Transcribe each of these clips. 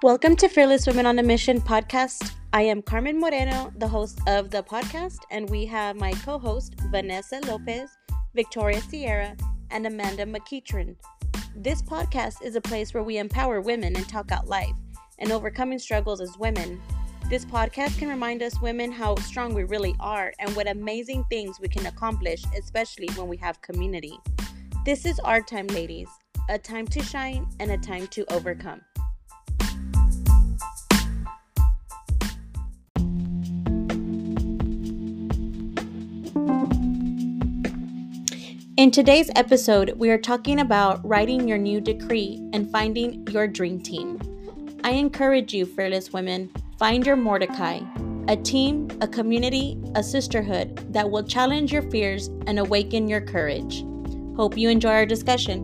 Welcome to Fearless Women on a Mission podcast. I am Carmen Moreno, the host of the podcast, and we have my co-host, Vanessa Lopez, Victoria Sierra, and Amanda McEachern. This podcast is a place where we empower women and talk out life and overcoming struggles as women. This podcast can remind us women how strong we really are and what amazing things we can accomplish, especially when we have community. This is our time, ladies, a time to shine and a time to overcome. In today's episode, we are talking about writing your new decree and finding your dream team. I encourage you, fearless women, find your Mordecai, a team, a community, a sisterhood that will challenge your fears and awaken your courage. Hope you enjoy our discussion.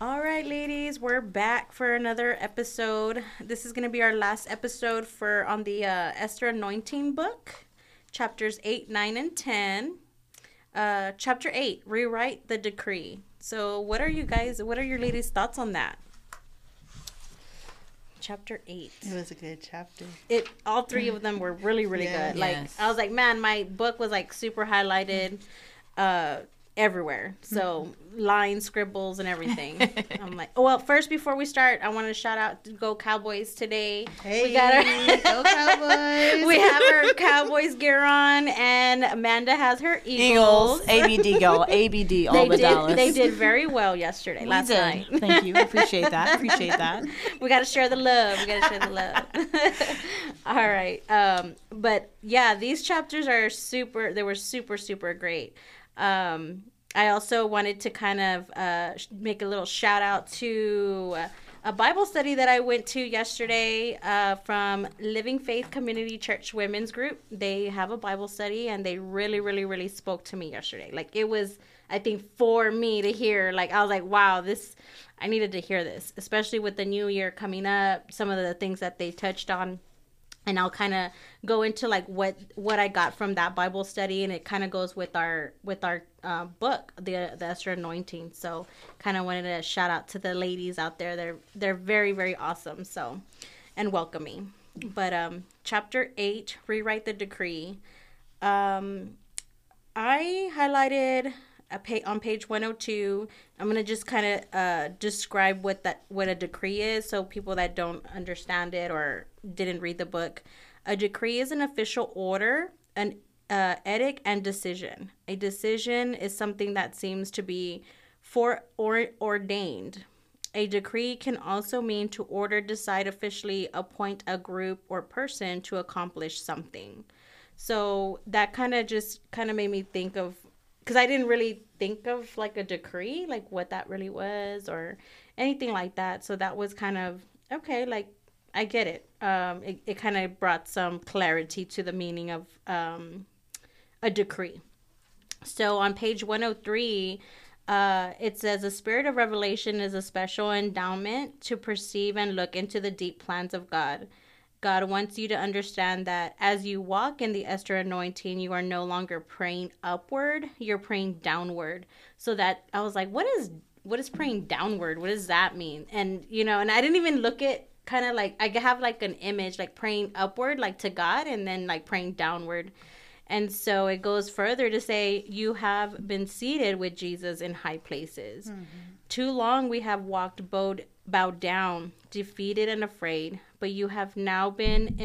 All right, ladies, we're back for another episode. This is going to be our last episode on the Esther Anointing book, chapters 8, 9, and 10. Chapter 8, Rewrite the Decree. So what are your ladies' thoughts on that? Chapter 8. It was a good chapter. All three of them were really, really good. Yes. I was like, man, my book was super highlighted everywhere. So lines, scribbles, and everything. I'm like, first before we start, I want to shout out to Go Cowboys today. Hey, we got Go Cowboys. We have our Cowboys gear on, and Amanda has her Eagles. ABD go. ABD all the dollars. They did very well yesterday, last night. Thank you. Appreciate that. We got to share the love. All right. But yeah, these chapters are super, they were super, super great. I also wanted to kind of make a little shout out to a Bible study that I went to yesterday from Living Faith Community Church Women's Group. They have a Bible study, and they really, really, really spoke to me yesterday. It was, I think, for me to hear. I was like, wow, I needed to hear this, especially with the new year coming up, some of the things that they touched on. And I'll kind of go into what I got from that Bible study, and it kind of goes with our book, the Esther Anointing. So, kind of wanted to shout out to the ladies out there. They're very, very awesome. So, and welcoming. But chapter 8, Rewrite the Decree. I highlighted on page 102. I'm gonna just kind of describe what a decree is, so people that don't understand it or didn't read the book. A decree is an official order, an edict, and decision. A decision is something that seems to be ordained. A decree can also mean to order, decide, officially appoint a group or person to accomplish something. So that kind of made me think of, because I didn't really think of a decree, what that really was or anything like that. So that was kind of, okay, I get it. It kind of brought some clarity to the meaning of a decree. So on page 103, it says, "A spirit of revelation is a special endowment to perceive and look into the deep plans of God. God wants you to understand that as you walk in the Esther Anointing, you are no longer praying upward, you're praying downward." So that, I was like, what is praying downward? What does that mean? And, and I didn't even look at, kind of I have an image, praying upward, to God, and then praying downward. And so it goes further to say, you have been seated with Jesus in high places. Mm-hmm. Too long we have walked bowed down, defeated and afraid, but you have now been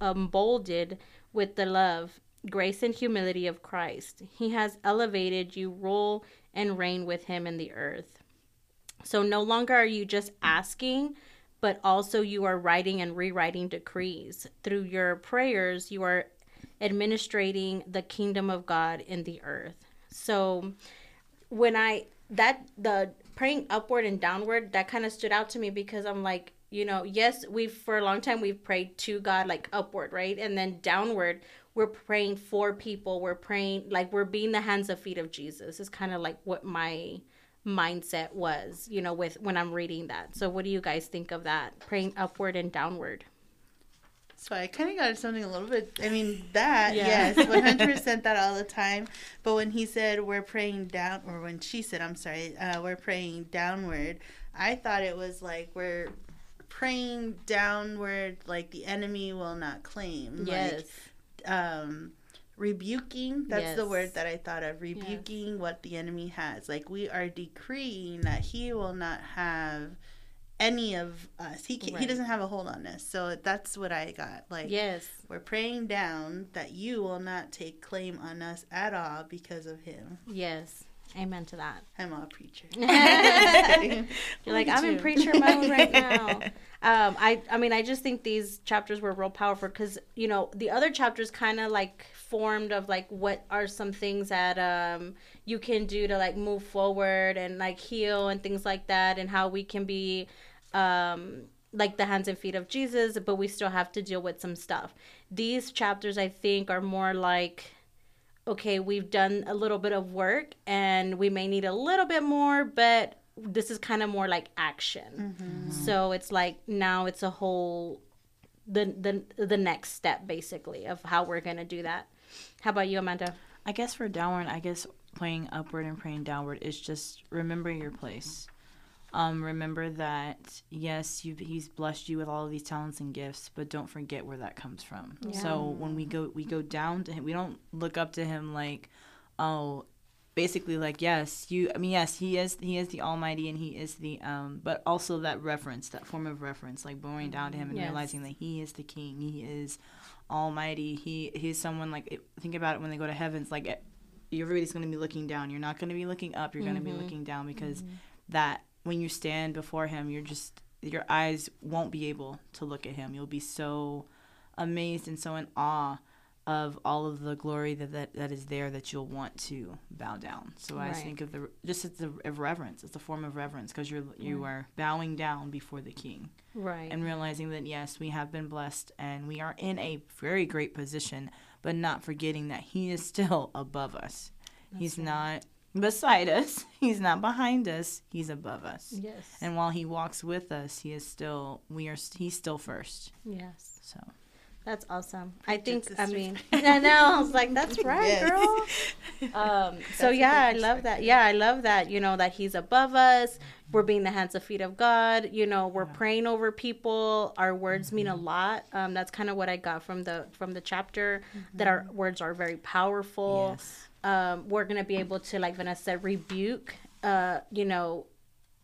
emboldened with the love, grace, and humility of Christ. He has elevated you, rule and reign with him in the earth. So no longer are you just asking, but also you are writing and rewriting decrees. Through your prayers, you are administrating the kingdom of God in the earth. So when the praying upward and downward, that kind of stood out to me, because I'm like, yes, for a long time, we've prayed to God, upward, right? And then downward, we're praying for people. We're praying, we're being the hands and feet of Jesus. It's kind of what my mindset was, with when I'm reading that. So what do you guys think of that? Praying upward and downward. So I kind of got something a little bit, I mean, that, yeah. Yes, 100% that all the time. But when he said, we're praying down, or when she said, I'm sorry, we're praying downward, I thought it was like, we're praying downward, like the enemy will not claim. Yes. Like, rebuking, that's yes. the word that I thought of, rebuking yes. what the enemy has. Like, we are decreeing that he will not have any of us. He doesn't have a hold on us. So that's what I got. Like, yes. we're praying down that you will not take claim on us at all because of him. Yes. Amen to that. I'm a preacher. You're like, I'm in preacher mode right now. I just think these chapters were real powerful because, you know, the other chapters kind of like formed of like what are some things that you can do to like move forward and like heal and things like that, and how we can be like the hands and feet of Jesus, but we still have to deal with some stuff. These chapters, I think, are more like, okay, we've done a little bit of work and we may need a little bit more, but this is kind of more like action. Mm-hmm. So it's like now it's a whole, the next step basically of how we're going to do that. How about you, Amanda? I guess for downward, praying upward and praying downward is just remember your place. Remember that, yes, he's blessed you with all of these talents and gifts, but don't forget where that comes from. Yeah. So when we go down to him, we don't look up to him like, oh, basically like, yes, he is the Almighty, and he is the, but also that reference, that form of reference, like bowing down to him and yes. realizing that he is the King, he is Almighty, he is someone like, think about it when they go to heavens, like everybody's going to be looking down. You're not going to be looking up. You're mm-hmm. going to be looking down because mm-hmm. that, when you stand before him, your eyes won't be able to look at him. You'll be so amazed and so in awe of all of the glory that is there that you'll want to bow down. So right. I think of it's reverence. It's a form of reverence because you are bowing down before the King. Right. And realizing that, yes, we have been blessed and we are in a very great position, but not forgetting that he is still above us. That's He's right. not beside us, he's not behind us, he's above us. Yes. And while he walks with us, he's still first. Yes. So that's awesome. I know, I was like, that's right, yes. girl. So yeah, I love that. Yeah, I love that, you know, that he's above us. We're being the hands and feet of God. You know, we're praying over people. Our words mm-hmm. mean a lot. That's kind of what I got from the chapter, mm-hmm. that our words are very powerful. Yes. We're going to be able to, like Vanessa said, rebuke, for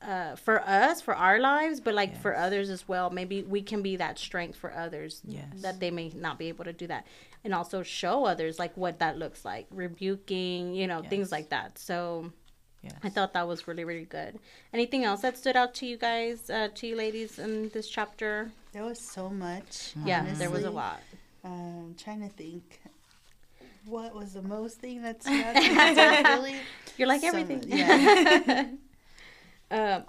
us, for our lives, but like yes. for others as well. Maybe we can be that strength for others yes. that they may not be able to do that. And also show others like what that looks like, rebuking, yes. things like that. So yes. I thought that was really, really good. Anything else that stood out to you guys, to you ladies in this chapter? There was so much. Yeah, honestly. There was a lot. I'm trying to think. What was the most thing that stood out to really? You're like everything. Yeah.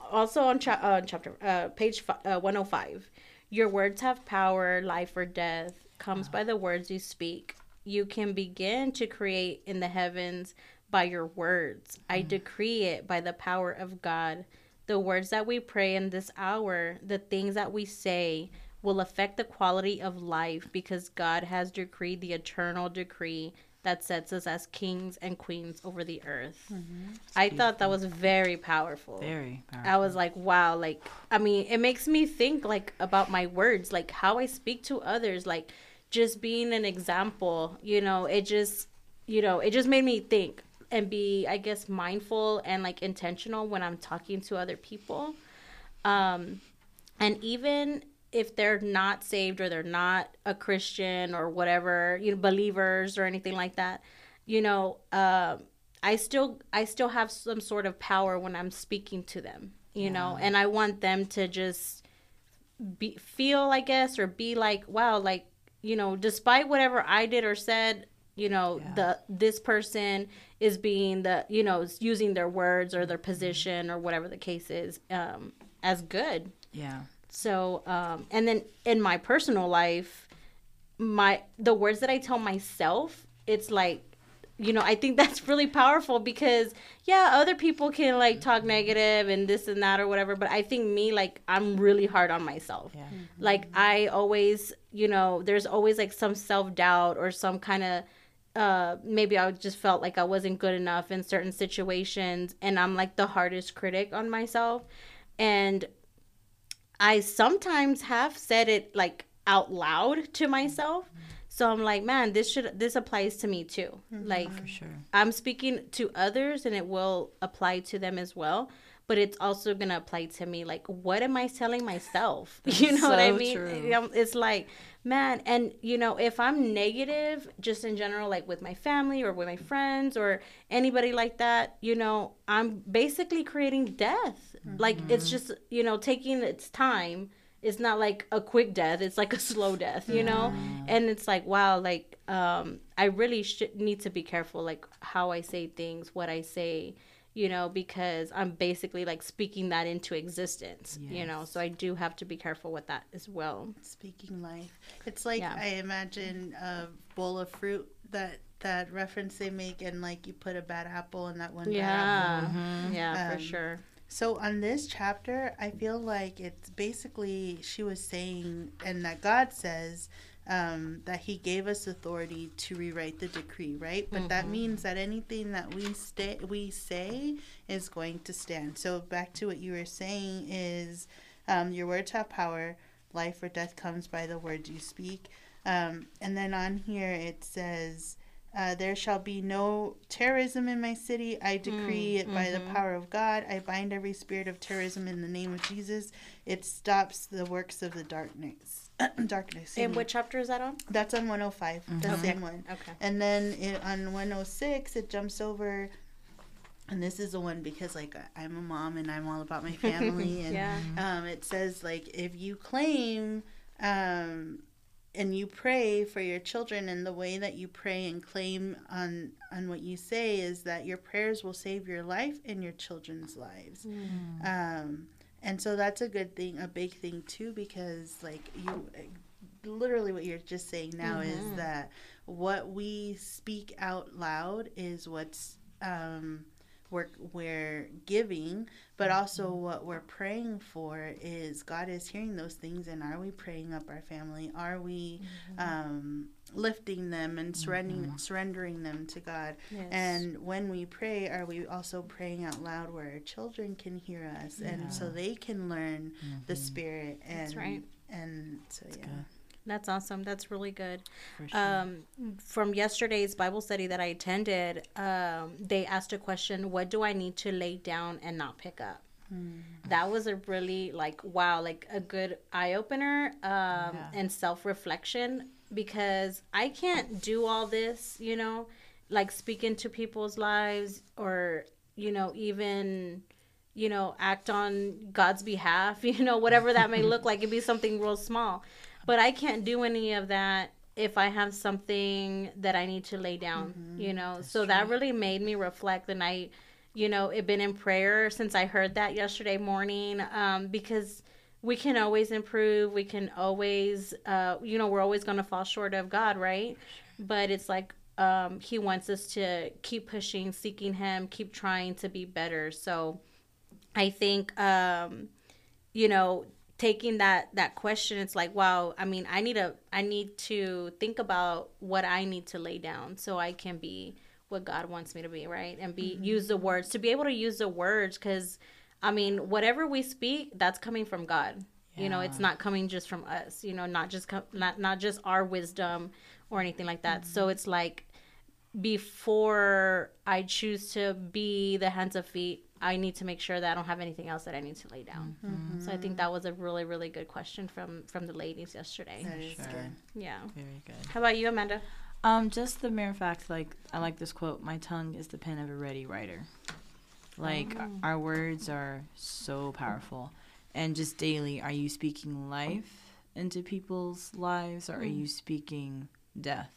Also on page 105, your words have power. Life or death comes by the words you speak. You can begin to create in the heavens by your words. I decree it by the power of God. The words that we pray in this hour, the things that we say, will affect the quality of life because God has decreed the eternal decree that sets us as kings and queens over the earth. Mm-hmm. I thought that was very powerful. Very powerful. I was like, wow. Like, I mean, it makes me think like about my words, like how I speak to others, like just being an example, it just made me think and be, I guess, mindful and like intentional when I'm talking to other people. And even if they're not saved or they're not a Christian or whatever, believers or anything like that, I still have some sort of power when I'm speaking to them, you know, and I want them to just be like, wow, like, despite whatever I did or said, this person is being using their words or their position or whatever the case is, as good. Yeah. So, and then in my personal life, the words that I tell myself, it's like you know, I think that's really powerful because, yeah, other people can, like, talk negative and this and that or whatever. But I think me, like, I'm really hard on myself. Yeah. Mm-hmm. Like, I always, you know, there's always, like, some self-doubt or some kind of, maybe I just felt like I wasn't good enough in certain situations. And I'm, like, the hardest critic on myself. And I sometimes have said it, like, out loud to myself. Mm-hmm. So I'm like, man, this applies to me too. Mm-hmm. Like, for sure. I'm speaking to others and it will apply to them as well, but it's also going to apply to me. Like, what am I telling myself? You know so what I mean? True. It's like, man, and you know, if I'm negative just in general, like with my family or with my friends or anybody like that, you know, I'm basically creating death. Mm-hmm. Like, it's just, you know, taking its time. It's not like a quick death. It's like a slow death, you know? And it's like, wow, like, I really need to be careful, like, how I say things, what I say, you know, because I'm basically, like, speaking that into existence, yes. you know? So I do have to be careful with that as well. Speaking life. It's like, yeah. I imagine a bowl of fruit that reference they make, and, like, you put a bad apple in that one. Yeah, bad apple. Mm-hmm. Yeah, for sure. So on this chapter, I feel like it's basically she was saying, and that God says that he gave us authority to rewrite the decree, right? But mm-hmm. that means that anything that we say is going to stand. So back to what you were saying is your words have power. Life or death comes by the words you speak. And then on here it says, there shall be no terrorism in my city. I decree it by the power of God. I bind every spirit of terrorism in the name of Jesus. It stops the works of the darkness. And what chapter is that on? That's on 105. Mm-hmm. The same one. Okay. And then on 106, it jumps over. And this is the one because, like, I'm a mom and I'm all about my family. And yeah. It says, like, if you claim... and you pray for your children, and the way that you pray and claim on what you say is that your prayers will save your life and your children's lives. Mm. And so that's a good thing, a big thing too, because like you, literally what you're just saying now is that what we speak out loud is what's we're giving, but also what we're praying for is God is hearing those things. And are we praying up our family? Are we lifting them and surrendering them to God? Yes. And when we pray, are we also praying out loud where our children can hear us? Yeah. And so they can learn the Spirit. And, that's right. And so, that's good. That's awesome. That's really good. Sure. From yesterday's Bible study that I attended, they asked a question, what do I need to lay down and not pick up? Mm. That was a really, like, wow, like a good eye-opener and self-reflection, because I can't do all this, you know, like speak into people's lives or, you know, even... you know, act on God's behalf, you know, whatever that may look like. It'd be something real small. But I can't do any of that if I have something that I need to lay down, you know. That's so true. That really made me reflect. And I, you know, it been in prayer since I heard that yesterday morning because we can always improve. We can always, you know, we're always going to fall short of God, right? But it's like he wants us to keep pushing, seeking him, keep trying to be better. So I think, you know, taking that question, it's like, wow, I mean, I need to think about what I need to lay down so I can be what God wants me to be, right? And use the words, to be able to use the words, because, I mean, whatever we speak, that's coming from God. Yeah. You know, it's not coming just from us, you know, not just our wisdom or anything like that. Mm-hmm. So it's like, before I choose to be the hands and feet, I need to make sure that I don't have anything else that I need to lay down. Mm-hmm. So I think that was a really, really good question from the ladies yesterday. That is good. Yeah. Very good. How about you, Amanda? Just the mere fact, like, I like this quote, my tongue is the pen of a ready writer. Like, our words are so powerful. And just daily, are you speaking life into people's lives, or are you speaking death?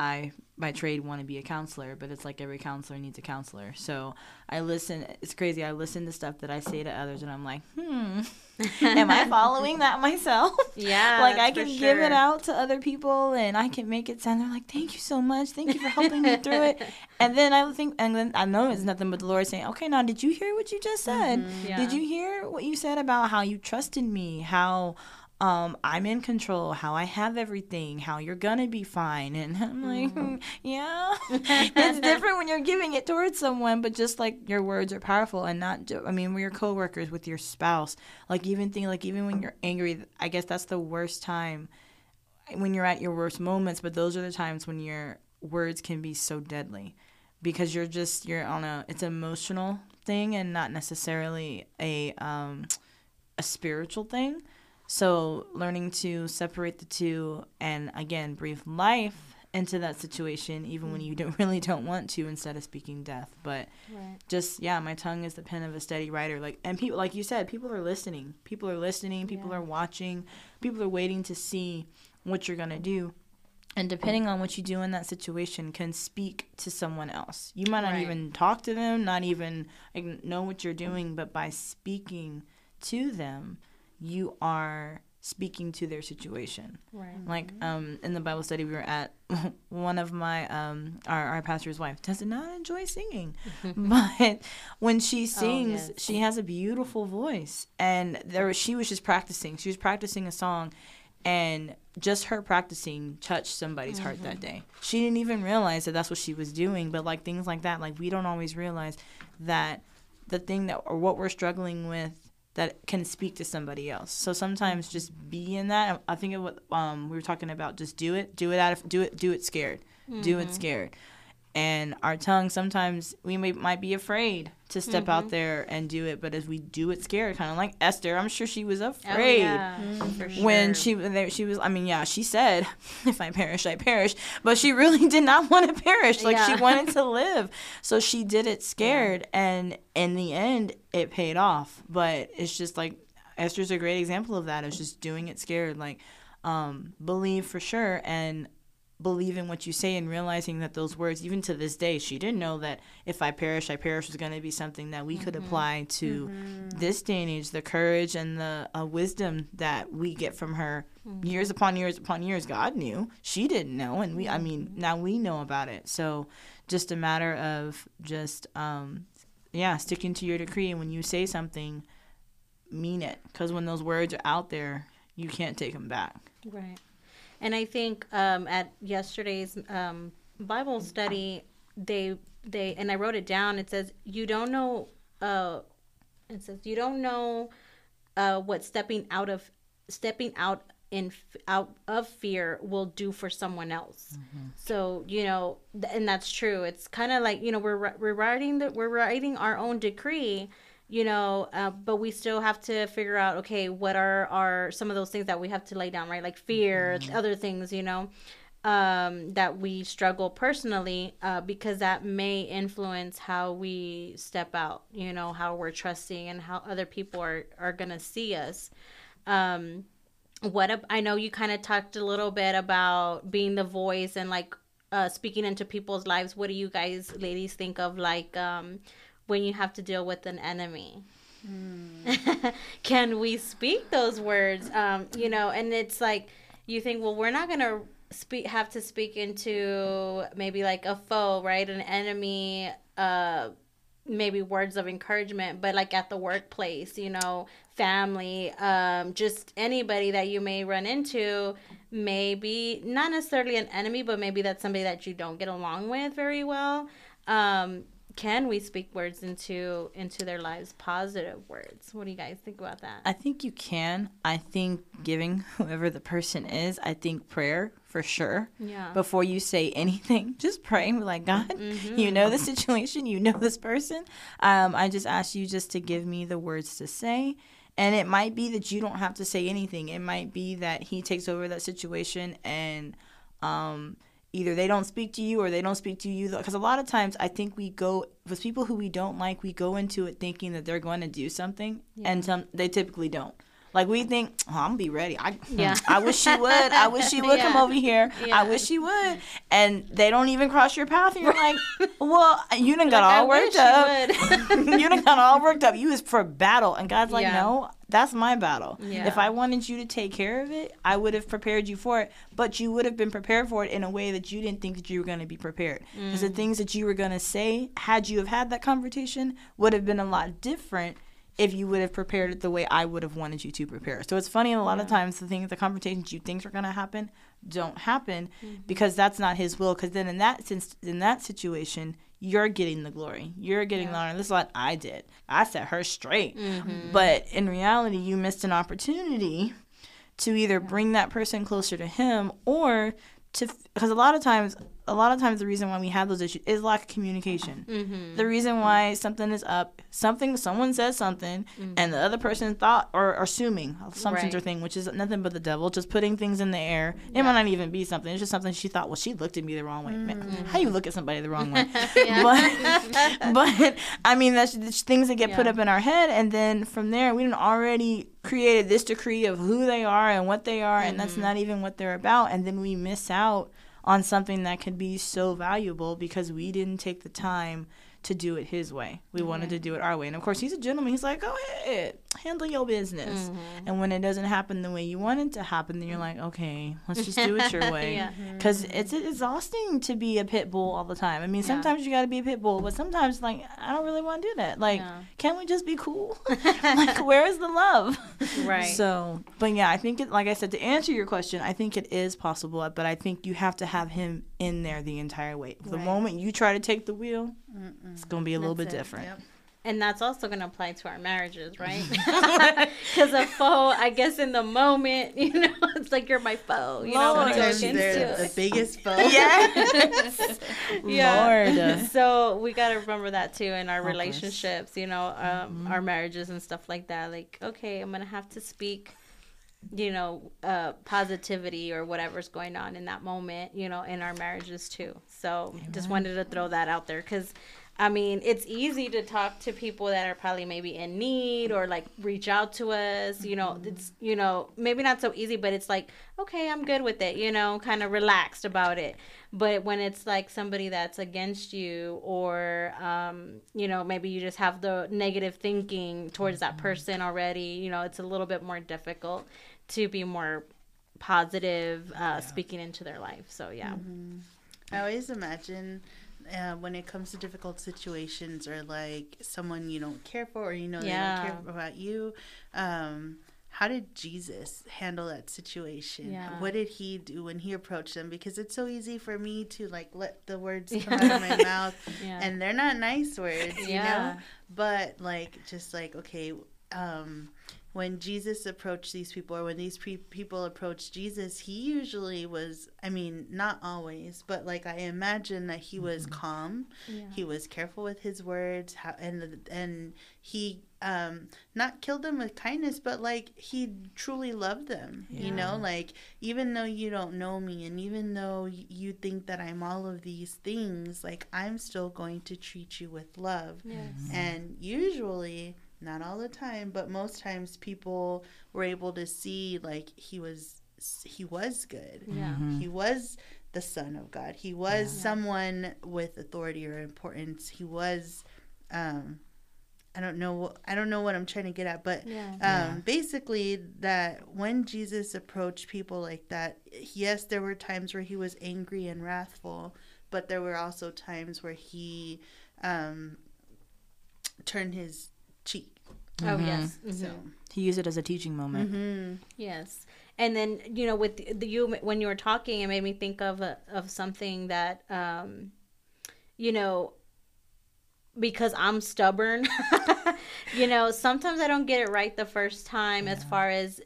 I, by trade, want to be a counselor, but it's like every counselor needs a counselor. So I listen. It's crazy. I listen to stuff that I say to others, and I'm like, am I following that myself? Yeah, like I can give it out to other people, and I can make it sound. They're like, thank you so much. Thank you for helping me through it. And then I think, and then I know it's nothing but the Lord saying, okay, now did you hear what you just said? Mm-hmm, yeah. Did you hear what you said about how you trusted me? How I'm in control, how I have everything, how you're going to be fine. And I'm like, yeah, it's different when you're giving it towards someone, but just like your words are powerful and not, I mean, with your coworkers, with your spouse, like even thing, like even when you're angry, I guess that's the worst time when you're at your worst moments. But those are the times when your words can be so deadly because you're just, you're on a, it's an emotional thing and not necessarily a spiritual thing. So learning to separate the two and, again, breathe life into that situation even when you really don't want to, instead of speaking death. But just, yeah, my tongue is the pen of a steady writer. Like, and people, like you said, people are listening. People are listening. People are watching. People are waiting to see what you're going to do. And depending on what you do in that situation can speak to someone else. You might not even talk to them, not even like, know what you're doing, but by speaking to them, you are speaking to their situation. Right. Like in the Bible study we were at, one of my our pastor's wife does not enjoy singing, but when she sings, she has a beautiful voice. And she was just practicing. She was practicing a song, and just her practicing touched somebody's heart that day. She didn't even realize that that's what she was doing. But like things like that, like we don't always realize that the thing that or what we're struggling with that can speak to somebody else. So sometimes just be in that. I think of what we were talking about. Just do it scared. Mm-hmm. Do it scared. And our tongue, sometimes we might be afraid to step out there and do it, but as we do it scared, kind of like Esther, I'm sure she was afraid when she was. I mean, yeah, she said, "If I perish, I perish," but she really did not want to perish. Like she wanted to live, so she did it scared, and in the end, it paid off. But it's just like Esther's a great example of that. It's just doing it scared, like believe for sure and believe in what you say, and realizing that those words, even to this day, she didn't know that if I perish, I perish was going to be something that we could apply to this day and age, the courage and the wisdom that we get from her years upon years upon years. God knew, she didn't know. And we, I mean, now we know about it. So just a matter of just, sticking to your decree. And when you say something, mean it. 'Cause when those words are out there, you can't take them back. Right. And I think at yesterday's Bible study, they and I wrote it down. It says you don't know what stepping out of fear will do for someone else. Mm-hmm. So and that's true. It's kind of like we're writing our own decree. But we still have to figure out, okay, what are some of those things that we have to lay down, right? Like fear, other things, that we struggle personally, because that may influence how we step out, how we're trusting and how other people are going to see us. I know you kind of talked a little bit about being the voice and like speaking into people's lives. What do you guys ladies think of like, when you have to deal with an enemy? Can we speak those words? And it's like, you think, well, we're not going to have to speak into maybe like a foe, right? An enemy, maybe words of encouragement, but like at the workplace, family, just anybody that you may run into, maybe not necessarily an enemy, but maybe that's somebody that you don't get along with very well. Can we speak words into their lives, positive words? What do you guys think about that? I think you can. I think giving whoever the person is, I think prayer for sure. Yeah. Before you say anything, just pray. Be like, God, you know the situation, you know this person. I just ask you just to give me the words to say. And it might be that you don't have to say anything. It might be that he takes over that situation and either they don't speak to you or they don't speak to you. Because a lot of times I think we go with people who we don't like, we go into it thinking that they're going to do something and they typically don't. Like, we think, oh, I'm going to be ready. I wish she would. I wish she would come over here. Yeah. I wish she would. And they don't even cross your path. And you're like, well, you done got all worked up. You done got all worked up. You is for battle. And God's like, no, that's my battle. Yeah. If I wanted you to take care of it, I would have prepared you for it. But you would have been prepared for it in a way that you didn't think that you were going to be prepared. Because the things that you were going to say, had you have had that conversation, would have been a lot different if you would have prepared it the way I would have wanted you to prepare. So it's funny, a lot of times the confrontations you think are going to happen don't happen because that's not his will. Because then in that situation, you're getting the glory. You're getting the honor. This is what I did. I set her straight. Mm-hmm. But in reality, you missed an opportunity to either bring that person closer to him or to, because a lot of times the reason why we have those issues is lack of communication. Mm-hmm. The reason why something is up, someone says something, and the other person thought or assuming assumptions or thing, which is nothing but the devil, just putting things in the air. It might not even be something. It's just something she thought. Well, she looked at me the wrong way. Man, how you look at somebody the wrong way? But I mean, that's things that get put up in our head, and then from there we done already created this decree of who they are and what they are, and that's not even what they're about, and then we miss out on something that could be so valuable because we didn't take the time to do it his way. We wanted to do it our way. And, of course, he's a gentleman. He's like, go ahead. Handle your business. Mm-hmm. And when it doesn't happen the way you want it to happen, then you're like, okay, let's just do it your way. Because it's exhausting to be a pit bull all the time. I mean, sometimes you got to be a pit bull, but sometimes, like, I don't really want to do that. Like, can't we just be cool? Like, where is the love? Right. So, but, yeah, I think, it, like I said, to answer your question, I think it is possible, but I think you have to have him in there the entire way. The moment you try to take the wheel, it's going to be a little bit different. Yep. And that's also going to apply to our marriages, right? Because a foe, I guess, in the moment, you know, it's like you're my foe. You Lord, know, they're the biggest foe. Yes. Yeah. Lord. So we got to remember that, too, in our relationships, you know, our marriages and stuff like that. Like, okay, I'm going to have to speak, you know, positivity or whatever's going on in that moment, you know, in our marriages, too. So just wanted to throw that out there because, I mean, it's easy to talk to people that are probably maybe in need or, like, reach out to us, you know, it's, you know, maybe not so easy, but it's like, okay, I'm good with it, you know, kind of relaxed about it. But when it's, like, somebody that's against you or, you know, maybe you just have the negative thinking towards that person already, you know, it's a little bit more difficult to be more positive speaking into their life. So, I always imagine... when it comes to difficult situations or like someone you don't care for or you know they don't care about you, how did Jesus handle that situation? Yeah. What did he do when he approached them? Because it's so easy for me to like let the words come out of my mouth and they're not nice words, you know, but like just like, okay, when Jesus approached these people or when these people approached Jesus, he usually was, I mean, not always, but like I imagine that he was calm. Yeah. He was careful with his words and he not killed them with kindness, but like he truly loved them, you know, like even though you don't know me and even though you think that I'm all of these things, like I'm still going to treat you with love. Yes. And usually... not all the time, but most times people were able to see like he was good. Yeah. Mm-hmm. He was the Son of God. He was someone with authority or importance. He was I don't know what I'm trying to get at, but basically that when Jesus approached people like that, yes, there were times where he was angry and wrathful, but there were also times where he turned his cheek. Mm-hmm. Oh, yes. Mm-hmm. So he used it as a teaching moment. Mm-hmm. Yes. And then, you know, with you, when you were talking, it made me think of something that, you know, because I'm stubborn, you know, sometimes I don't get it right the first time as far as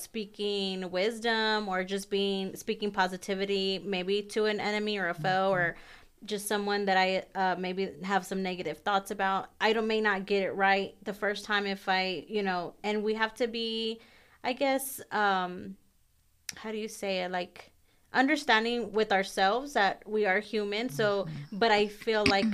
speaking wisdom or just speaking positivity, maybe to an enemy or a foe or just someone that I maybe have some negative thoughts about. I may not get it right the first time if I, you know, and we have to be, I guess, how do you say it? Like understanding with ourselves that we are human. So, but I feel like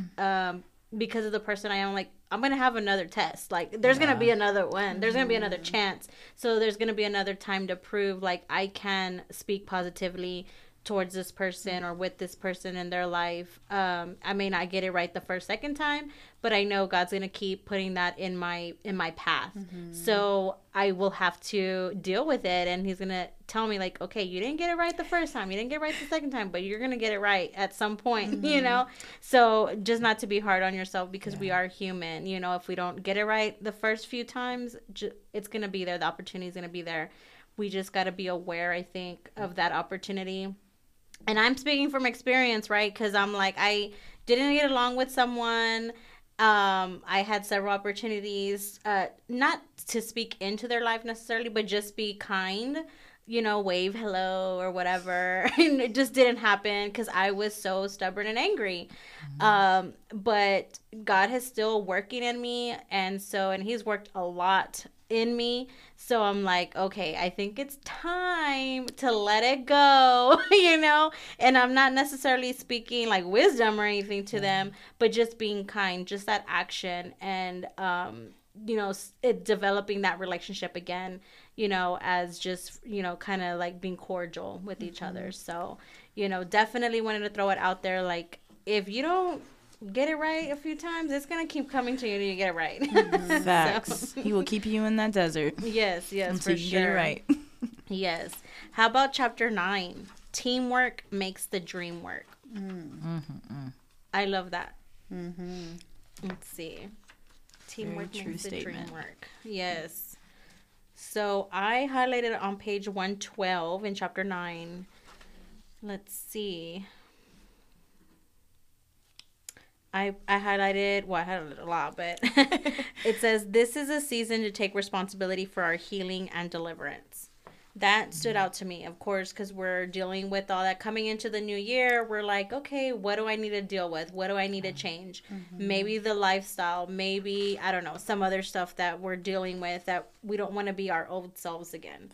because of the person I am, like, I'm going to have another test. Like, there's going to be another one. There's going to be another chance. So there's going to be another time to prove, like, I can speak positively towards this person or with this person in their life. I may not get it right the second time, but I know God's going to keep putting that in my path. Mm-hmm. So I will have to deal with it. And he's going to tell me, like, okay, you didn't get it right the first time. You didn't get it right the second time, but you're going to get it right at some point, you know? So just not to be hard on yourself, because we are human. You know, if we don't get it right the first few times, it's going to be there. The opportunity is going to be there. We just got to be aware, I think, of that opportunity. And I'm speaking from experience, right? Because I'm like, I didn't get along with someone. I had several opportunities, not to speak into their life necessarily, but just be kind, you know, wave hello or whatever. And it just didn't happen because I was so stubborn and angry. But God is still working in me. And he's worked a lot in me. So I'm like, okay, I think it's time to let it go, you know? And I'm not necessarily speaking like wisdom or anything to them, but just being kind, just that action. And, you know, developing that relationship again, you know, as just, you know, kind of like being cordial with each other. So, you know, definitely wanted to throw it out there. Like, if you don't get it right a few times, it's gonna keep coming to you until you get it right. Facts. So. He will keep you in that desert. Yes, until for you sure. Get it right. Yes. How about chapter 9? Teamwork makes the dream work. I love that. Let's see. Teamwork makes the dream work. Yes. So I highlighted on page 112 in chapter 9. Let's see. I highlighted, well, I highlighted a lot, but it says, this is a season to take responsibility for our healing and deliverance. That stood out to me, of course, because we're dealing with all that. Coming into the new year, we're like, okay, what do I need to deal with? What do I need to change? Maybe the lifestyle, maybe, I don't know, some other stuff that we're dealing with that we don't want to be our old selves again.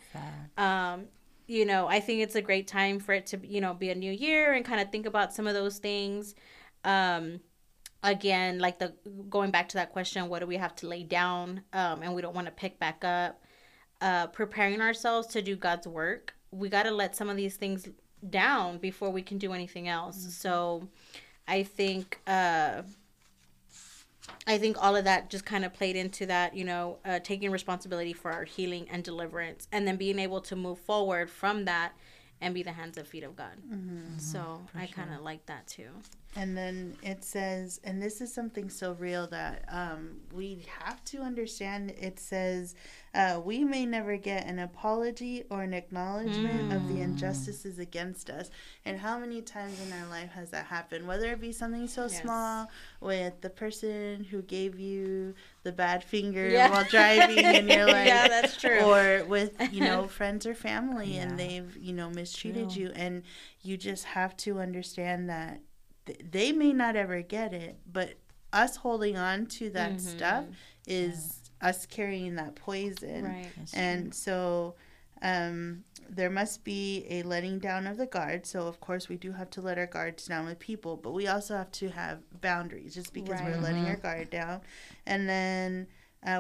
You know, I think it's a great time for it to, you know, be a new year and kind of think about some of those things. Again, like going back to that question, what do we have to lay down and we don't want to pick back up? Preparing ourselves to do God's work. We got to let some of these things down before we can do anything else. So I think all of that just kind of played into that, you know, taking responsibility for our healing and deliverance, and then being able to move forward from that and be the hands and feet of God. So I kind of like that too. And then it says, and this is something so real that we have to understand. It says, we may never get an apology or an acknowledgement of the injustices against us. And how many times in our life has that happened? Whether it be something so small with the person who gave you the bad finger while driving in your life. Yeah, that's true. Or with, you know, friends or family and they've, you know, mistreated you. And you just have to understand that they may not ever get it, but us holding on to that stuff is us carrying that poison. And so there must be a letting down of the guard. So, of course, we do have to let our guards down with people, but we also have to have boundaries just because we're letting our guard down. And then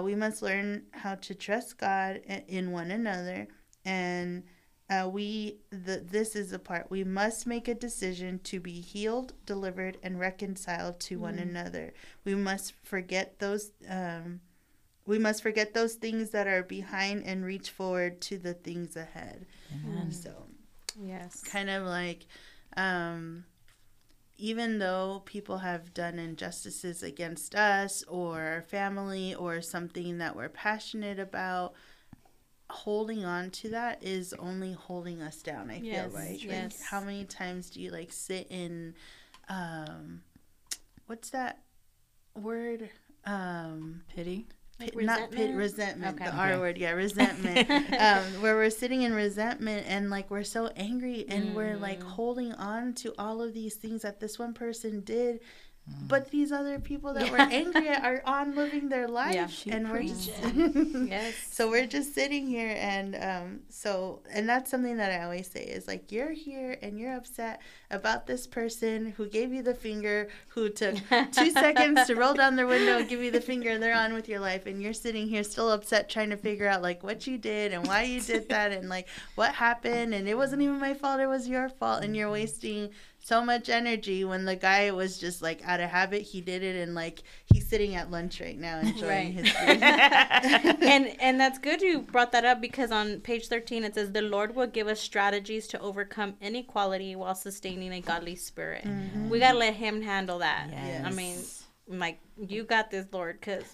we must learn how to trust God in one another. And this is the part. We must make a decision to be healed, delivered, and reconciled to one another. We must forget those. We must forget those things that are behind and reach forward to the things ahead. So, kind of like, even though people have done injustices against us or our family or something that we're passionate about, holding on to that is only holding us down, I feel like. Like, how many times do you like sit in what's that word? Pity? Resentment. Okay. Resentment. Where we're sitting in resentment and like we're so angry and we're like holding on to all of these things that this one person did But these other people that we're angry at are on living their life. Yeah, and we're just yes. So we're just sitting here, and so that's something that I always say is like, you're here and you're upset about this person who gave you the finger, who took 2 seconds to roll down their window and give you the finger, and they're on with your life, and you're sitting here still upset trying to figure out like what you did and why you did that and like what happened, and it wasn't even my fault, it was your fault, and you're wasting so much energy when the guy was just like out of habit, he did it, and like he's sitting at lunch right now enjoying his food. and that's good you brought that up, because on page 13 it says the Lord will give us strategies to overcome inequality while sustaining a godly spirit. Mm-hmm. We gotta let him handle that. Yes. I mean, like, you got this, Lord, because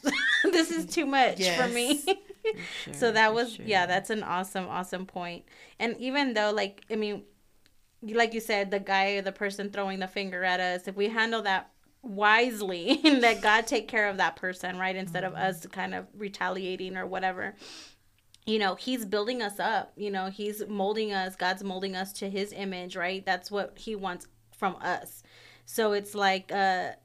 this is too much for me. For sure, so that was that's an awesome point. And even though like you said, the guy or the person throwing the finger at us, if we handle that wisely and let God take care of that person, right, instead of us kind of retaliating or whatever, you know, he's building us up, you know, he's molding us, God's molding us to his image, right? That's what he wants from us. So it's like not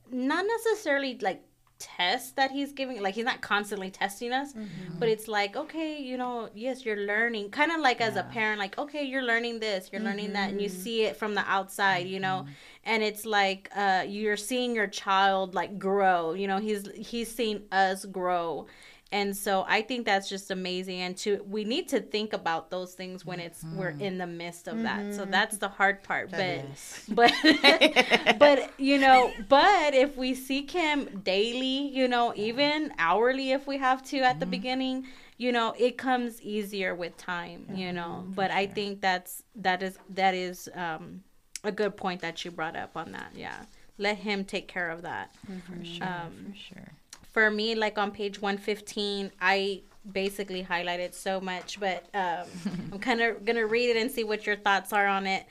necessarily like tests that he's giving, like he's not constantly testing us, but it's like, okay, you know, yes, you're learning, kind of like as a parent, like, okay, you're learning this, you're learning that, and you see it from the outside, you know, and it's like you're seeing your child like grow, you know, he's seeing us grow. And so I think that's just amazing, and we need to think about those things when we're in the midst of that. So that's the hard part. But you know, but if we seek him daily, you know, even hourly if we have to at the beginning, you know, it comes easier with time, you know. But I think that is a good point that you brought up on that. Yeah. Let him take care of that. For sure. For me, like on page 115, I basically highlighted so much, but I'm kind of going to read it and see what your thoughts are on it.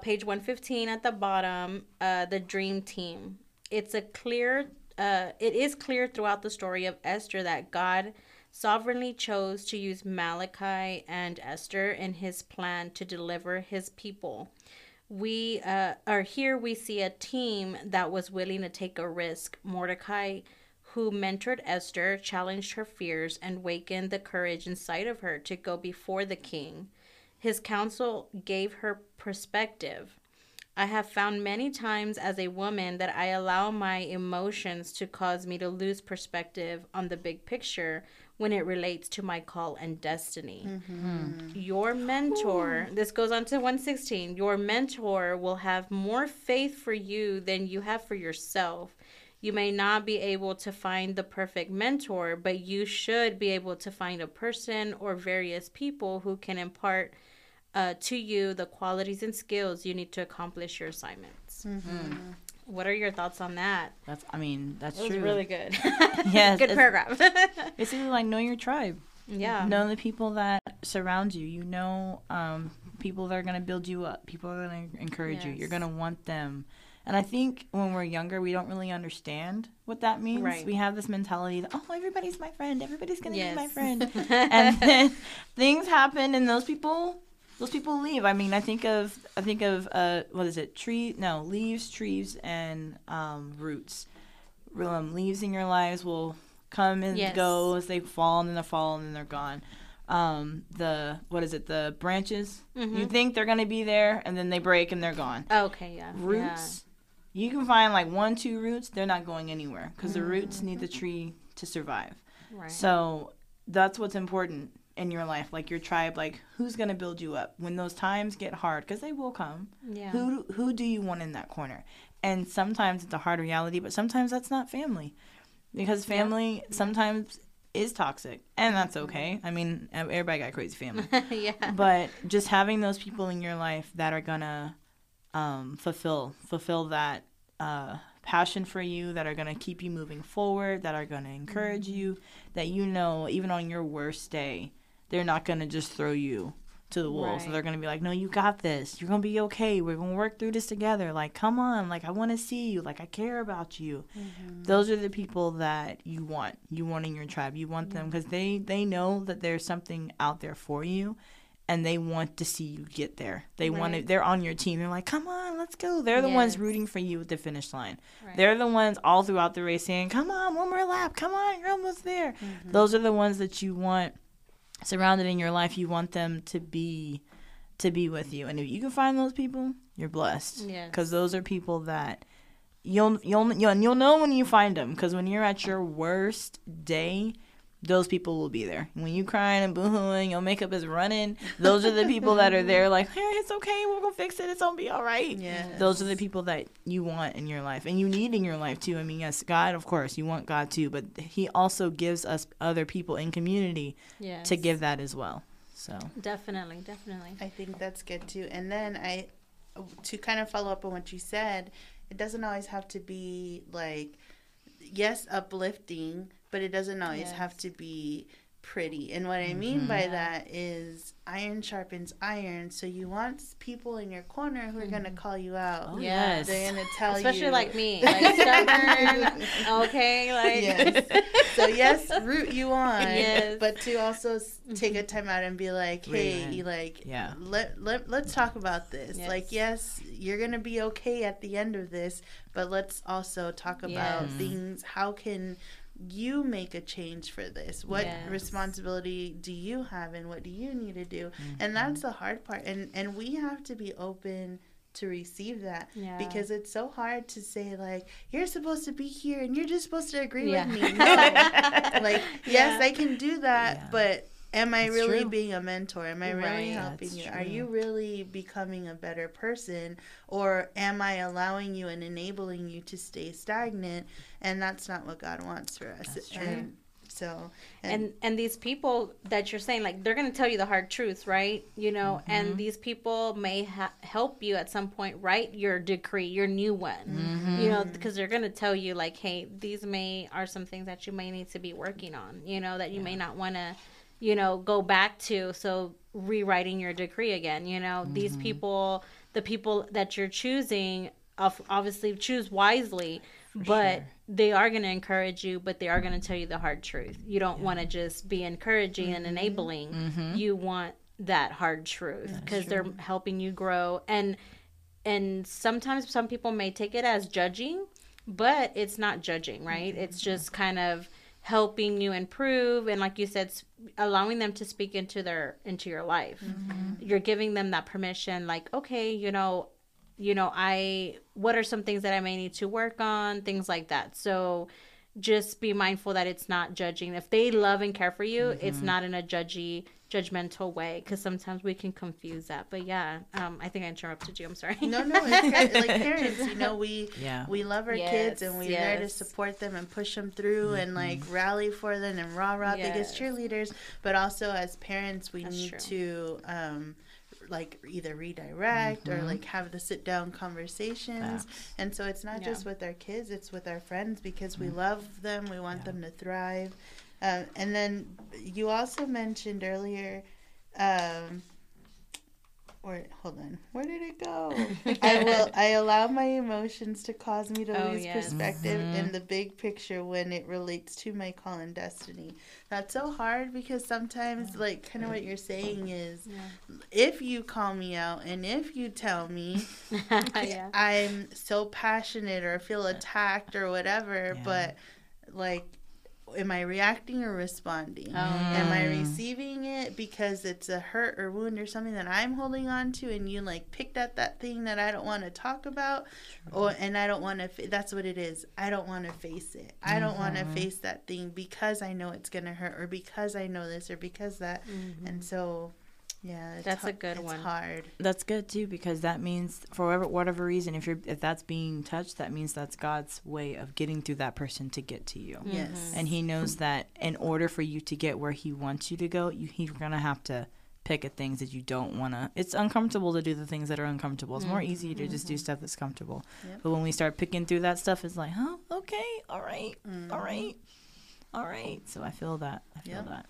Page 115 at the bottom, the Dream Team. It is clear throughout the story of Esther that God sovereignly chose to use Malachi and Esther in his plan to deliver his people. We are here. We see a team that was willing to take a risk. Mordecai, who mentored Esther, challenged her fears and wakened the courage inside of her to go before the king. His counsel gave her perspective. I have found many times as a woman that I allow my emotions to cause me to lose perspective on the big picture when it relates to my call and destiny. Your mentor, this goes on to 116, your mentor will have more faith for you than you have for yourself. You may not be able to find the perfect mentor, but you should be able to find a person or various people who can impart to you the qualities and skills you need to accomplish your assignments. What are your thoughts on that? That's true. It was really good. Yes. Good paragraph. Basically, like, know your tribe. Yeah. Know the people that surround you. You know people that are going to build you up. People that are going to encourage you. You're going to want them. And I think when we're younger, we don't really understand what that means. Right. We have this mentality that, oh, everybody's my friend. Everybody's going to be my friend. And then things happen, and those people leave. I mean, I think of leaves, trees, and roots. Leaves in your lives will come and go as they fall, and then they fall, and then they're gone. The branches? You think they're going to be there, and then they break, and they're gone. Okay, yeah. Roots. Yeah. You can find like 1-2 roots. They're not going anywhere because the roots need the tree to survive. Right. So that's what's important in your life, like your tribe, like who's going to build you up when those times get hard, because they will come. Yeah. Who do you want in that corner? And sometimes it's a hard reality, but sometimes that's not family, because family sometimes is toxic, and that's okay. I mean, everybody got a crazy family. But just having those people in your life that are gonna fulfill that passion for you, that are gonna keep you moving forward, that are gonna encourage you, that, you know, even on your worst day, they're not gonna just throw you to the wolves. Right. So they're gonna be like, no, you got this, you're gonna be okay, we're gonna work through this together, like, come on, like, I want to see you, like, I care about you. Those are the people that you want in your tribe. You want them because they know that there's something out there for you, and they want to see you get there. They want to, they're on your team. They're like, come on, let's go. They're the ones rooting for you at the finish line. Right. They're the ones all throughout the race saying, come on, one more lap. Come on, you're almost there. Mm-hmm. Those are the ones that you want surrounded in your life. You want them to be with you. And if you can find those people, you're blessed. Because those are people that you'll know when you find them. Because when you're at your worst day, those people will be there. When you crying and boohooing, your makeup is running, those are the people that are there like, hey, it's okay, we're going to fix it, it's going to be all right. Yes. Those are the people that you want in your life and you need in your life too. I mean, yes, God, of course, you want God too, but he also gives us other people in community to give that as well. So Definitely. I think that's good too. And then to kind of follow up on what you said, it doesn't always have to be like, yes, uplifting, but it doesn't always have to be pretty. And what I mean by that is iron sharpens iron. So you want people in your corner who are going to call you out. Oh, yes. They're going to tell you. Especially like me. Like stubborn. Okay. Like. Yes. So yes, root you on. Yes. But to also take a time out and be like, hey, like, let's talk about this. Yes. Like, yes, you're going to be okay at the end of this, but let's also talk about things. How can you make a change for this? What responsibility do you have and what do you need to do? Mm-hmm. And that's the hard part. And we have to be open to receive that because it's so hard to say like, you're supposed to be here and you're just supposed to agree with me. No. Like, yes, I can do that, but am I really being a mentor? Am I really helping you? Are you really becoming a better person? Or am I allowing you and enabling you to stay stagnant? And that's not what God wants for us. That's true. And so, and these people that you're saying, like, they're going to tell you the hard truth, right? You know, and these people may help you at some point write your decree, your new one, you know, because they're going to tell you like, hey, these are some things that you may need to be working on, you know, that you may not want to, you know, go back to. So rewriting your decree again, you know, these people, the people that you're choosing, obviously choose wisely, but they are going to encourage you, but they are going to tell you the hard truth. You don't want to just be encouraging and enabling. You want that hard truth because they're helping you grow. And sometimes some people may take it as judging, but it's not judging, right? It's just kind of helping you improve, and like you said, allowing them to speak into your life. You're giving them that permission, like, okay, you know, what are some things that I may need to work on, things like that. So just be mindful that it's not judging. If they love and care for you, it's not in a judgmental way, because sometimes we can confuse that. But I think I interrupted you, I'm sorry. No, it's like parents, you know, we love our kids, and we're there to support them and push them through and like rally for them and rah-rah, biggest cheerleaders. But also as parents, we need to like either redirect or like have the sit down conversations. And so it's not just with our kids, it's with our friends, because we love them, we want them to thrive. And then you also mentioned earlier, hold on, where did it go? I allow my emotions to cause me to lose perspective in the big picture when it relates to my call and destiny. That's so hard, because sometimes, like, kind of what you're saying is, if you call me out and if you tell me, I'm so passionate or feel attacked or whatever, but, like, am I reacting or responding? Am I receiving it because it's a hurt or wound or something that I'm holding on to, and you like picked at that thing that I don't want to talk about, and I don't want to that's what it is. I don't want to face it. I don't want to face that thing because I know it's going to hurt, or because I know this, or because that. And so that's a good one. It's hard. That's good too, because that means for whatever reason, if that's being touched, that means that's God's way of getting through that person to get to you. Yes. And he knows that in order for you to get where he wants you to go, he's going to have to pick at things that you don't want to. It's uncomfortable to do the things that are uncomfortable. It's more easy to just do stuff that's comfortable. Yep. But when we start picking through that stuff, it's like, huh? Okay. All right. All right. So I feel that. I feel that.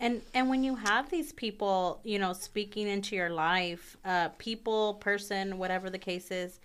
And when you have these people, you know, speaking into your life, person, whatever the case is,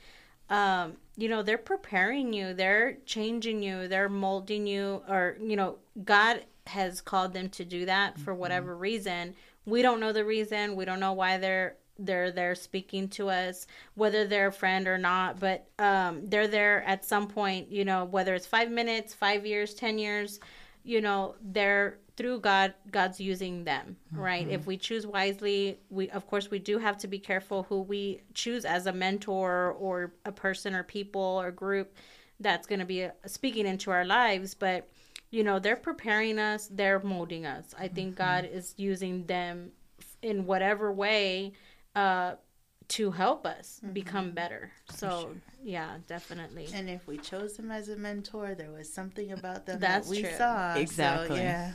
you know, they're preparing you, they're changing you, they're molding you, or, you know, God has called them to do that for whatever reason, We don't know the reason. We don't know why they're there speaking to us, whether they're a friend or not, but they're there at some point, you know, whether it's 5 minutes, 5 years, 10 years, you know, they're through God. God's using them, right? If we choose wisely, we, of course, we do have to be careful who we choose as a mentor or a person or people or group that's going to be speaking into our lives. But, you know, they're preparing us, they're molding us. I think God is using them in whatever way to help us become better. So, yeah, definitely. And if we chose them as a mentor, there was something about them that we saw. Exactly. So, yeah.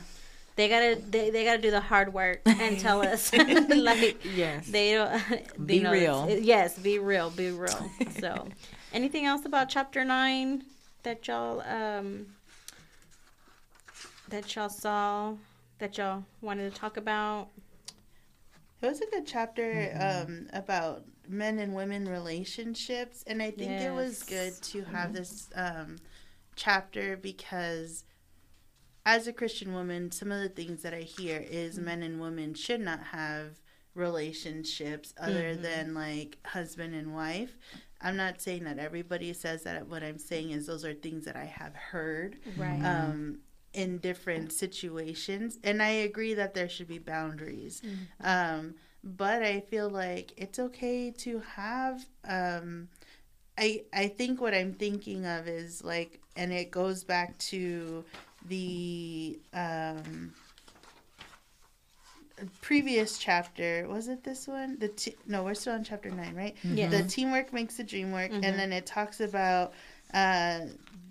They gotta do the hard work and tell us. Like, yes. They don't be real. Yes, be real. Be real. So, anything else about chapter 9 that y'all saw, that y'all wanted to talk about? It was a good chapter about men and women relationships, and I think it was good to have this chapter, because as a Christian woman, some of the things that I hear is men and women should not have relationships other than like husband and wife. I'm not saying that everybody says that. What I'm saying is those are things that I have heard. Right. In different situations, and I agree that there should be boundaries, but I feel like it's okay to have I think what I'm thinking of is like, and it goes back to the previous chapter. Was it this one? No, we're still on chapter 9, right? The teamwork makes the dream work. And then it talks about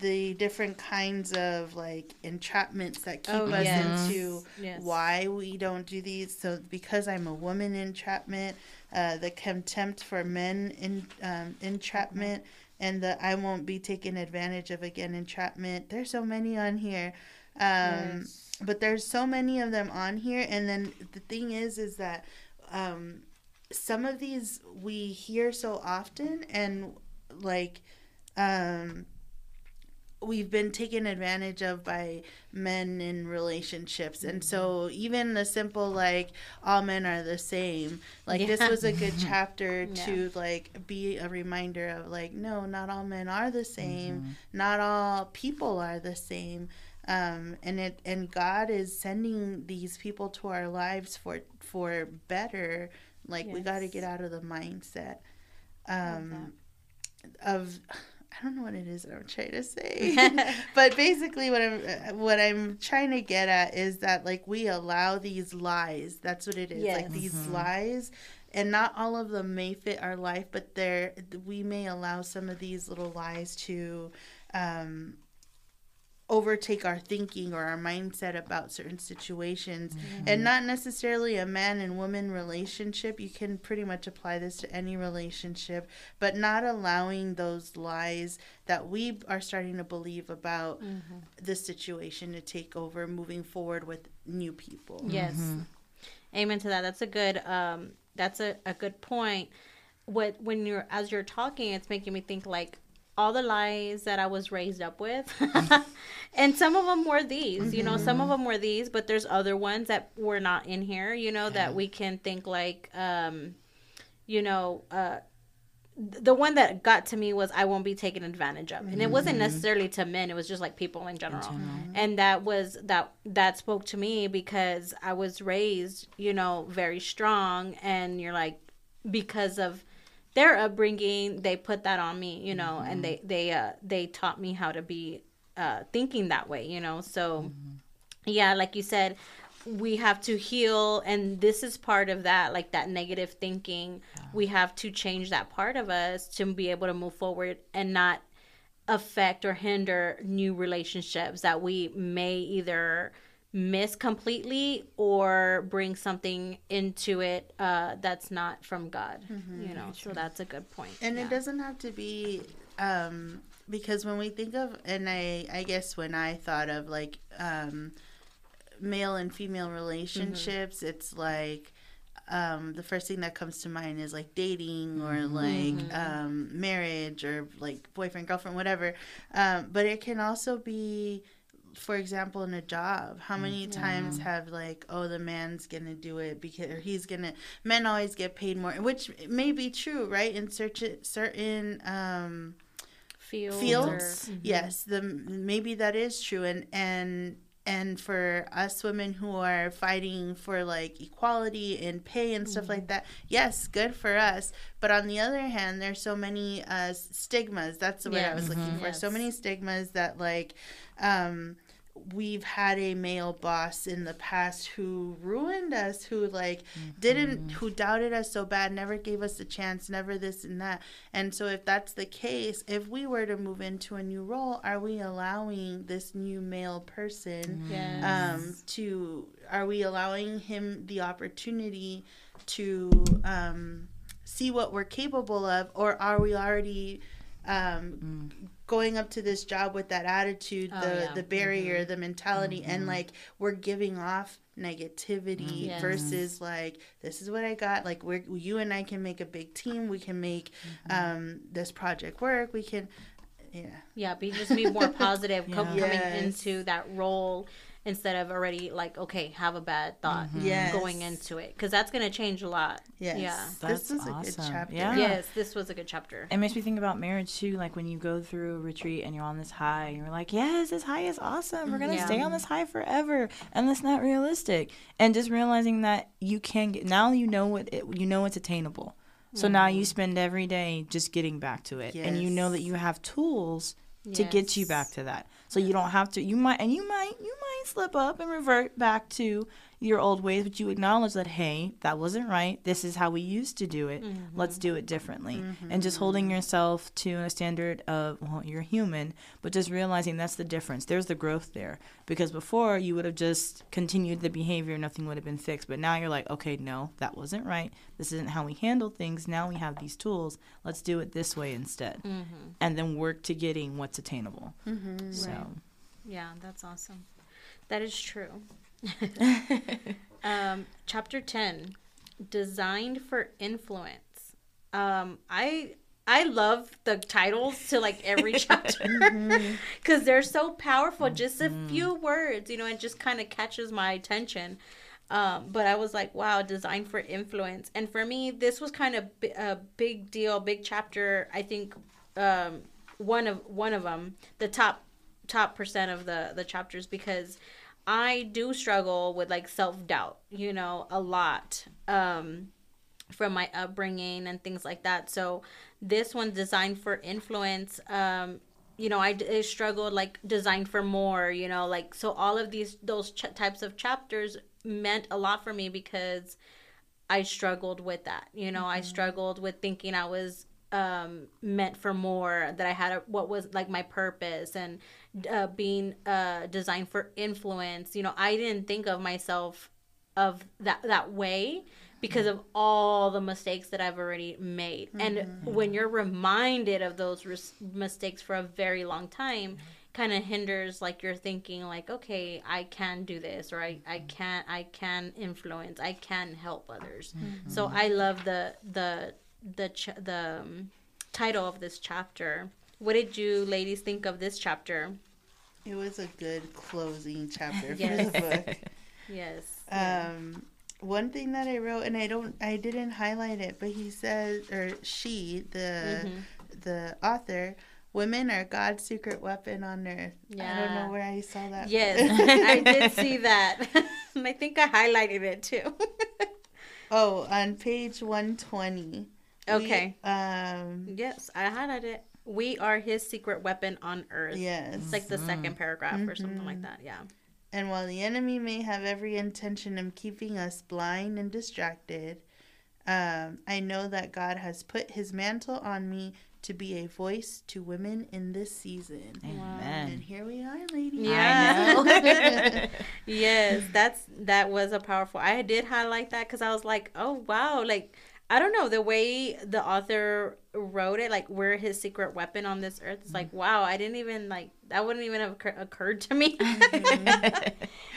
the different kinds of like entrapments that keep us into why we don't do these. So because I'm a woman entrapment, the contempt for men entrapment, and the I won't be taken advantage of again entrapment. There's so many on here. But there's so many of them on here. And then the thing is that some of these we hear so often, and like, we've been taken advantage of by men in relationships. And so even the simple, like, all men are the same. Like, this was a good chapter to, like, be a reminder of, like, no, not all men are the same. Not all people are the same. And God is sending these people to our lives for better. Like, we got to get out of the mindset of... I don't know what it is that I'm trying to say, but basically what I'm trying to get at is that, like, we allow these lies. That's what it is. Yes. Like these lies, and not all of them may fit our life, but we may allow some of these little lies to overtake our thinking or our mindset about certain situations, and not necessarily a man and woman relationship. You can pretty much apply this to any relationship, but not allowing those lies that we are starting to believe about the situation to take over moving forward with new people. Yes. Amen to that. That's a good that's a good point. As you're talking, it's making me think, like, all the lies that I was raised up with. And some of them were these, you know, some of them were these, but there's other ones that were not in here, you know, that we can think, like, you know, the one that got to me was I won't be taken advantage of. And it wasn't necessarily to men. It was just like people in general. And that spoke to me because I was raised, you know, very strong. And you're like, because of their upbringing, they put that on me, you know, and they taught me how to be thinking that way, you know. So yeah, like you said, we have to heal, and this is part of that, like that negative thinking. We have to change that part of us to be able to move forward and not affect or hinder new relationships that we may either miss completely or bring something into it that's not from God, you know. So that's a good point. And it doesn't have to be because when we think of, and I guess when I thought of, like, male and female relationships, it's like the first thing that comes to mind is like dating or like marriage or like boyfriend, girlfriend, whatever, but it can also be for example, in a job, how many times have like, oh, the man's gonna do it because or he's gonna. Men always get paid more, which may be true, right? In certain fields. Or, yes, maybe that is true, and for us women who are fighting for like equality and pay and stuff like that, yes, good for us. But on the other hand, there's so many stigmas. That's the word I was looking for. Yes. So many stigmas that like. We've had a male boss in the past who ruined us, who like who doubted us so bad, never gave us a chance, never this and that. And so if that's the case, if we were to move into a new role, are we allowing this new male person are we allowing him the opportunity to see what we're capable of, or are we already going up to this job with that attitude, the barrier, the mentality, and like we're giving off negativity versus like, this is what I got. Like you and I can make a big team. We can make this project work. We can, just be more positive coming into that role instead of already like, okay, have a bad thought going into it, because that's going to change a lot. Yes. Yeah. That's this was awesome. A good chapter. Yeah. Yes, this was a good chapter. It makes me think about marriage too, like when you go through a retreat and you're on this high, and you're like, yes, this high is awesome. We're going to stay on this high forever, and that's not realistic. And just realizing that you can get, now you know it's attainable. So now you spend every day just getting back to it, and you know that you have tools to get you back to that. So you don't have to, you might slip up and revert back to your old ways, but you acknowledge that, hey, that wasn't right. This is how we used to do it. Let's do it differently. And just holding yourself to a standard of, well, you're human, but just realizing that's the difference. There's the growth there, because before you would have just continued the behavior. Nothing would have been fixed. But now you're like, okay, no, that wasn't right. This isn't how we handle things. Now we have these tools. Let's do it this way instead. And then work to getting what's attainable. So, right. Yeah, that's awesome. That is true. Chapter 10, Designed for Influence. I love the titles to like every chapter because they're so powerful. Just a few words, it just kind of catches my attention. But I was like, wow, Designed for Influence. And for me, this was kind of a big deal, big chapter. I think one of them, the top percent of the chapters, because I do struggle with like self-doubt, a lot from my upbringing and things like that. So this one, Designed for Influence, I struggled like Designed for More, like, so all of those types of chapters meant a lot for me because I struggled with that. I struggled with thinking I was meant for more, that I had what was like my purpose, and being designed for influence. I didn't think of myself of that way because of all the mistakes that I've already made. And when you're reminded of those mistakes for a very long time, kind of hinders like your thinking, like, okay, I can do this, or I can influence, I can help others. So I love the title of this chapter. What did you ladies think of this chapter? It was a good closing chapter for the book. One thing that I wrote, and I didn't highlight it, but he says, or she, the author, women are God's secret weapon on earth. Yeah. I don't know where I saw that. Yes, I did see that. And I think I highlighted it too. Oh, on page 120. Okay. Yes, I highlighted it. We are his secret weapon on earth. Yes. It's like the second paragraph or something like that. Yeah. And while the enemy may have every intention of keeping us blind and distracted, I know that God has put his mantle on me to be a voice to women in this season. Amen. And here we are, ladies. Yeah. I know. Yes, that was a powerful. I did highlight that because I was like, oh wow, like, I don't know, the way the author wrote it, like, we're his secret weapon on this earth. It's like, wow, I didn't even, like, that wouldn't even have occurred to me.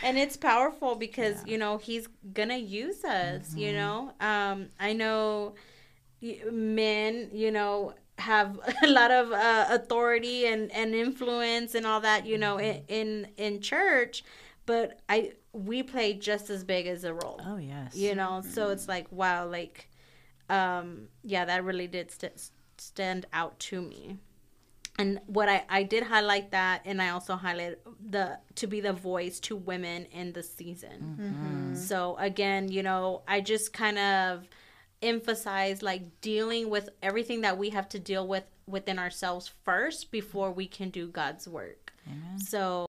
And it's powerful because, he's gonna use us, I know men, have a lot of authority and influence and all that, you know, in church, but we play just as big as a role. Oh, yes. You know, so it's like, wow, like, yeah, that really did stand out to me. And what I did highlight that, and I also highlighted to be the voice to women in the season. Mm-hmm. So again, you know, I just kind of emphasize like dealing with everything that we have to deal with within ourselves first before we can do God's work. Amen. So.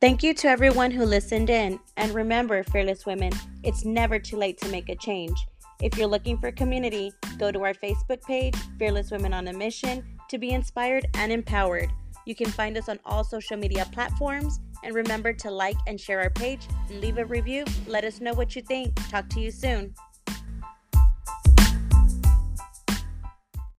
Thank you to everyone who listened in. And remember, Fearless Women, it's never too late to make a change. If you're looking for community, go to our Facebook page, Fearless Women on a Mission, to be inspired and empowered. You can find us on all social media platforms. And remember to like and share our page, leave a review, let us know what you think. Talk to you soon.